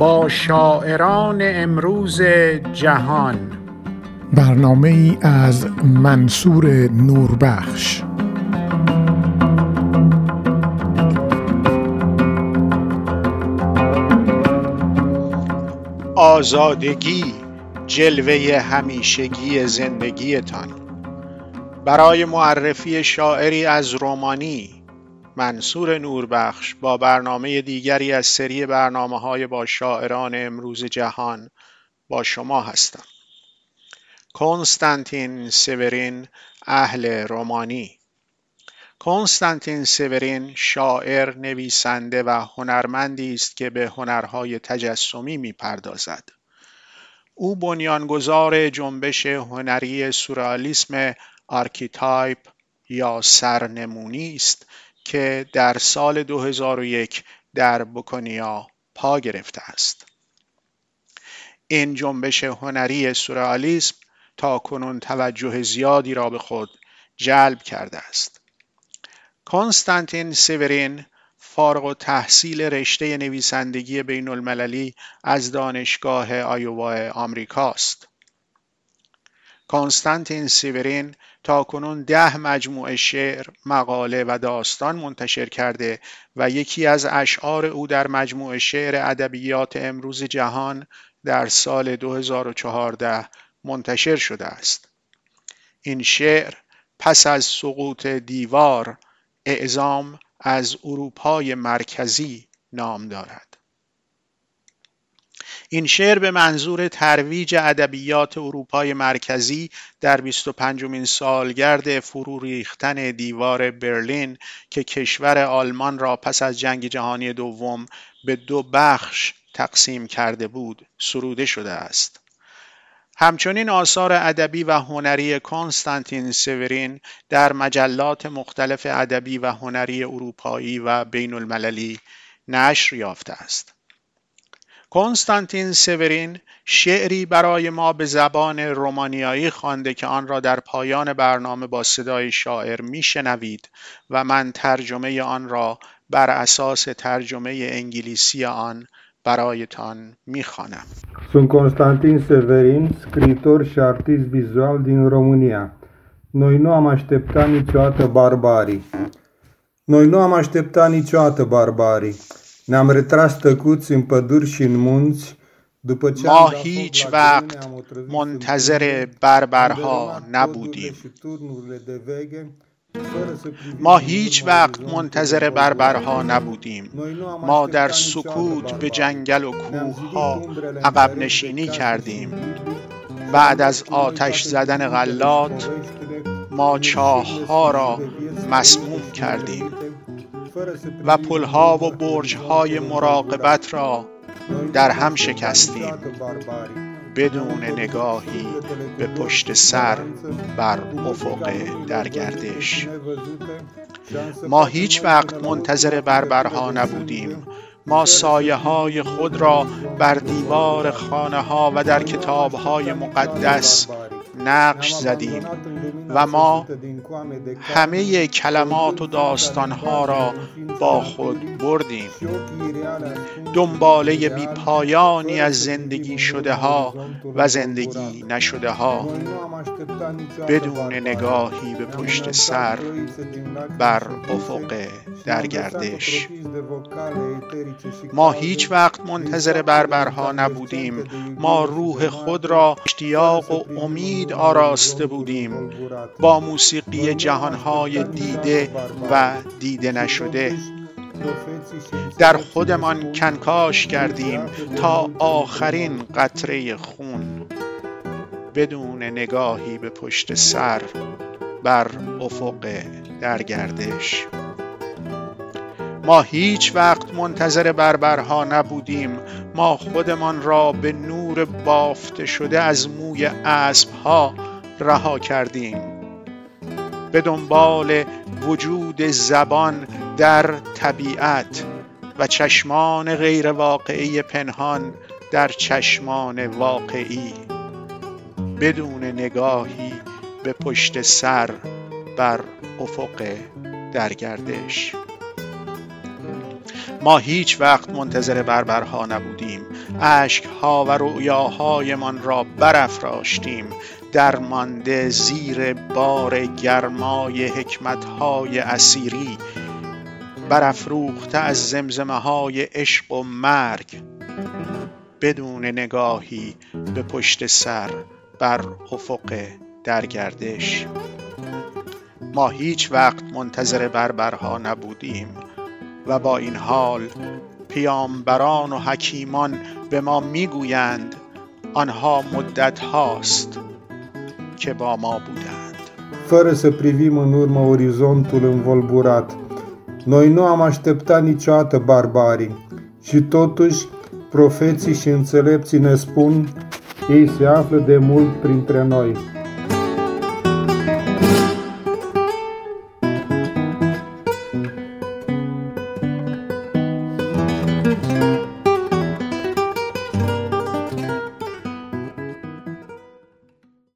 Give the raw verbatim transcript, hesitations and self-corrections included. با شاعران امروز جهان. برنامه‌ای از منصور نوربخش. آزادگی جلوه همیشگی زندگیتان. برای معرفی شاعری از رومانی، منصور نوربخش با برنامه دیگری از سری برنامه‌های با شاعران امروز جهان با شما هستم. کنستانتین سورین، اهل رومانی. کنستانتین سورین شاعر، نویسنده و هنرمندی است که به هنرهای تجسمی می‌پردازد. او بنیانگذار جنبش هنری سورئالیسم آرکیتایپ یا سرنمونی است که در سال دو هزار و یک در بوکونیا پا گرفته است. این جنبش هنری سورئالیسم تاکنون توجه زیادی را به خود جلب کرده است. کنستانتین سورین فارغ التحصیل رشته نویسندگی بین المللی از دانشگاه آیووا آمریکا است. کنستانتین سورین تاکنون ده مجموعه شعر، مقاله و داستان منتشر کرده و یکی از اشعار او در مجموعه شعر ادبیات امروز جهان در سال دو هزار و چهارده منتشر شده است. این شعر پس از سقوط دیوار، اعزام از اروپای مرکزی نام دارد. این شعر به منظور ترویج ادبیات اروپای مرکزی در بیست و پنجمین سالگرد فرو ریختن دیوار برلین که کشور آلمان را پس از جنگ جهانی دوم به دو بخش تقسیم کرده بود سروده شده است. همچنین آثار ادبی و هنری کنستانتین سورین در مجلات مختلف ادبی و هنری اروپایی و بین المللی نشر یافته است. کنستانتین سورین شعری برای ما به زبان رومانیایی خوانده که آن را در پایان برنامه با صدای شاعر میشنوید و من ترجمه آن را بر اساس ترجمه انگلیسی آن برایتان میخوانم. Sunt Constantin Severin, scriitor și artist vizual din România. Noi nu am așteptat niciodată barbarii. Noi nu am așteptat niciodată barbarii. Ne-am retras tăcuți în păduri și în munți. ما هیچ وقت منتظر بربرها نبودیم. ما هیچ وقت منتظر بربرها نبودیم. ما در سکوت به جنگل و کوه ها عقب نشینی کردیم. بعد از آتش زدن غلات ما چاه ها را مسموم کردیم و پل ها و برج های مراقبت را در هم شکستیم، بدون نگاهی به پشت سر بر افق در گردش. ما هیچ وقت منتظر بربرها نبودیم. ما سایه های خود را بر دیوار خانه ها و در کتاب های مقدس نقش زدیم و ما همه کلمات و داستانها را با خود بردیم. دنباله بی پایانی از زندگی شده ها و زندگی نشده ها، بدون نگاهی به پشت سر بر افق در گردش. ما هیچ وقت منتظر بربرها نبودیم. ما روح خود را اشتیاق و امید آراسته بودیم با موسیقی جهانهای دیده و دیده نشده. در خودمان کنکاش کردیم تا آخرین قطره خون، بدون نگاهی به پشت سر بر افق در گردش. ما هیچ وقت منتظر بربرها نبودیم. ما خودمان را به نور بافته شده از موی اسبها رها کردیم، به دنبال وجود زبان در طبیعت و چشمان غیر واقعی پنهان در چشمان واقعی، بدون نگاهی به پشت سر بر افق در گردش. ما هیچ وقت منتظر بربرها نبودیم، اشکها و رؤیاهایمان را برافراشتیم، درمانده زیر بار گرمای حکمتهای اسیری، برافروخته از زمزمه‌های عشق و مرگ، بدون نگاهی به پشت سر بر افق درگردش. ما هیچ وقت منتظر بربرها نبودیم و با این حال پیامبران و حکیمان به ما میگویند آنها مدت هاست که با ما بودند. Fără să privim în urmă orizontul învolburat, noi nu am așteptat niciodată barbarii și totuși profeții și înțelepții ne spun ei se află de mult printre noi. Thank you.